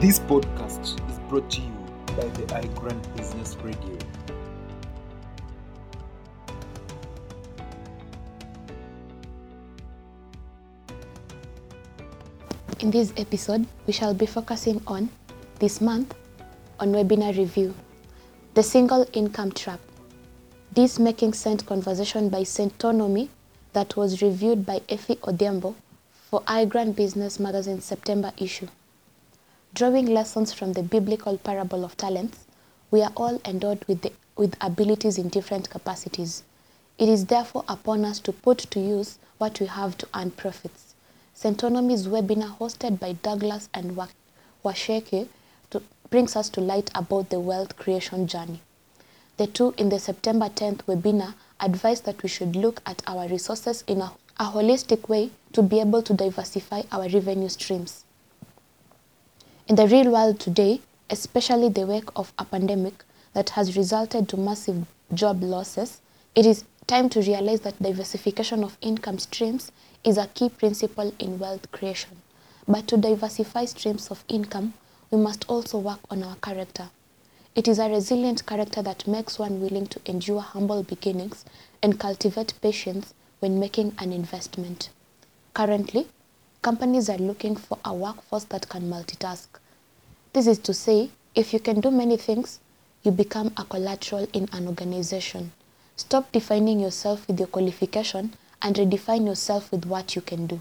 This podcast is brought to you by the iGrand Business Radio. In this episode, we shall be focusing on, this month, on webinar review, the single income trap. This Making Cent Conversation by Centonomy that was reviewed by Effie Odhiambo for iGrand Business Magazine September issue. Drawing lessons from the biblical parable of talents, we are all endowed with abilities in different capacities. It is therefore upon us to put to use what we have to earn profits. Centonomy's webinar hosted by Douglas and Waceke brings us to light about the wealth creation journey. The two in the September 10th webinar advised that we should look at our resources in a holistic way to be able to diversify our revenue streams. In the real world today, especially the wake of a pandemic that has resulted to massive job losses, it is time to realize that diversification of income streams is a key principle in wealth creation. But to diversify streams of income, we must also work on our character. It is a resilient character that makes one willing to endure humble beginnings and cultivate patience when making an investment. Currently, companies are looking for a workforce that can multitask. This is to say, if you can do many things, you become a collateral in an organization. Stop defining yourself with your qualification and redefine yourself with what you can do.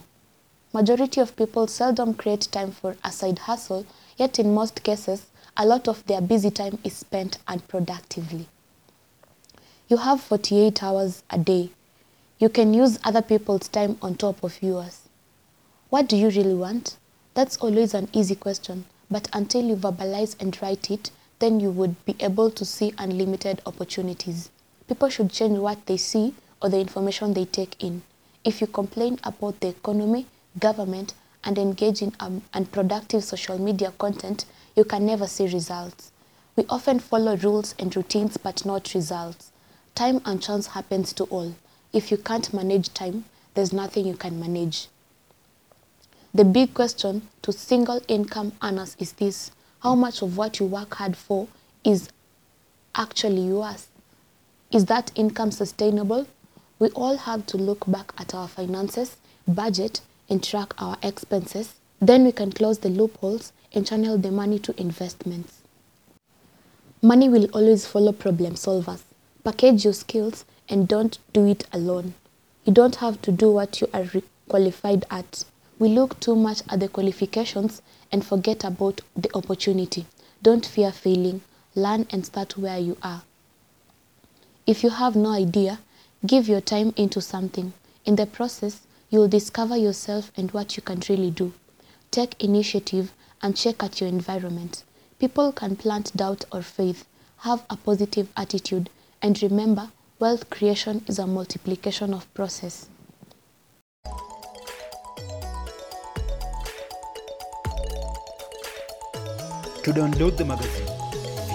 Majority of people seldom create time for a side hustle, yet in most cases, a lot of their busy time is spent unproductively. You have 48 hours a day. You can use other people's time on top of yours. What do you really want? That's always an easy question, but until you verbalize and write it, then you would be able to see unlimited opportunities. People should change what they see or the information they take in. If you complain about the economy, government, and engage in unproductive social media content, you can never see results. We often follow rules and routines but not results. Time and chance happens to all. If you can't manage time, there's nothing you can manage. The big question to single income earners is this: how much of what you work hard for is actually yours? Is that income sustainable? We all have to look back at our finances, budget, and track our expenses. Then we can close the loopholes and channel the money to investments. Money will always follow problem solvers. Package your skills and don't do it alone. You don't have to do what you are qualified at. We look too much at the qualifications and forget about the opportunity. Don't fear failing. Learn and start where you are. If you have no idea, give your time into something. In the process, you will discover yourself and what you can really do. Take initiative and check at your environment. People can plant doubt or faith, have a positive attitude, and remember, wealth creation is a multiplication of process. To download the magazine,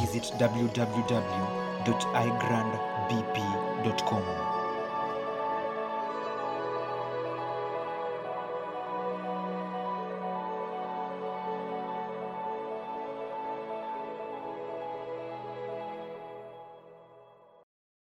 visit www.igrandbp.com.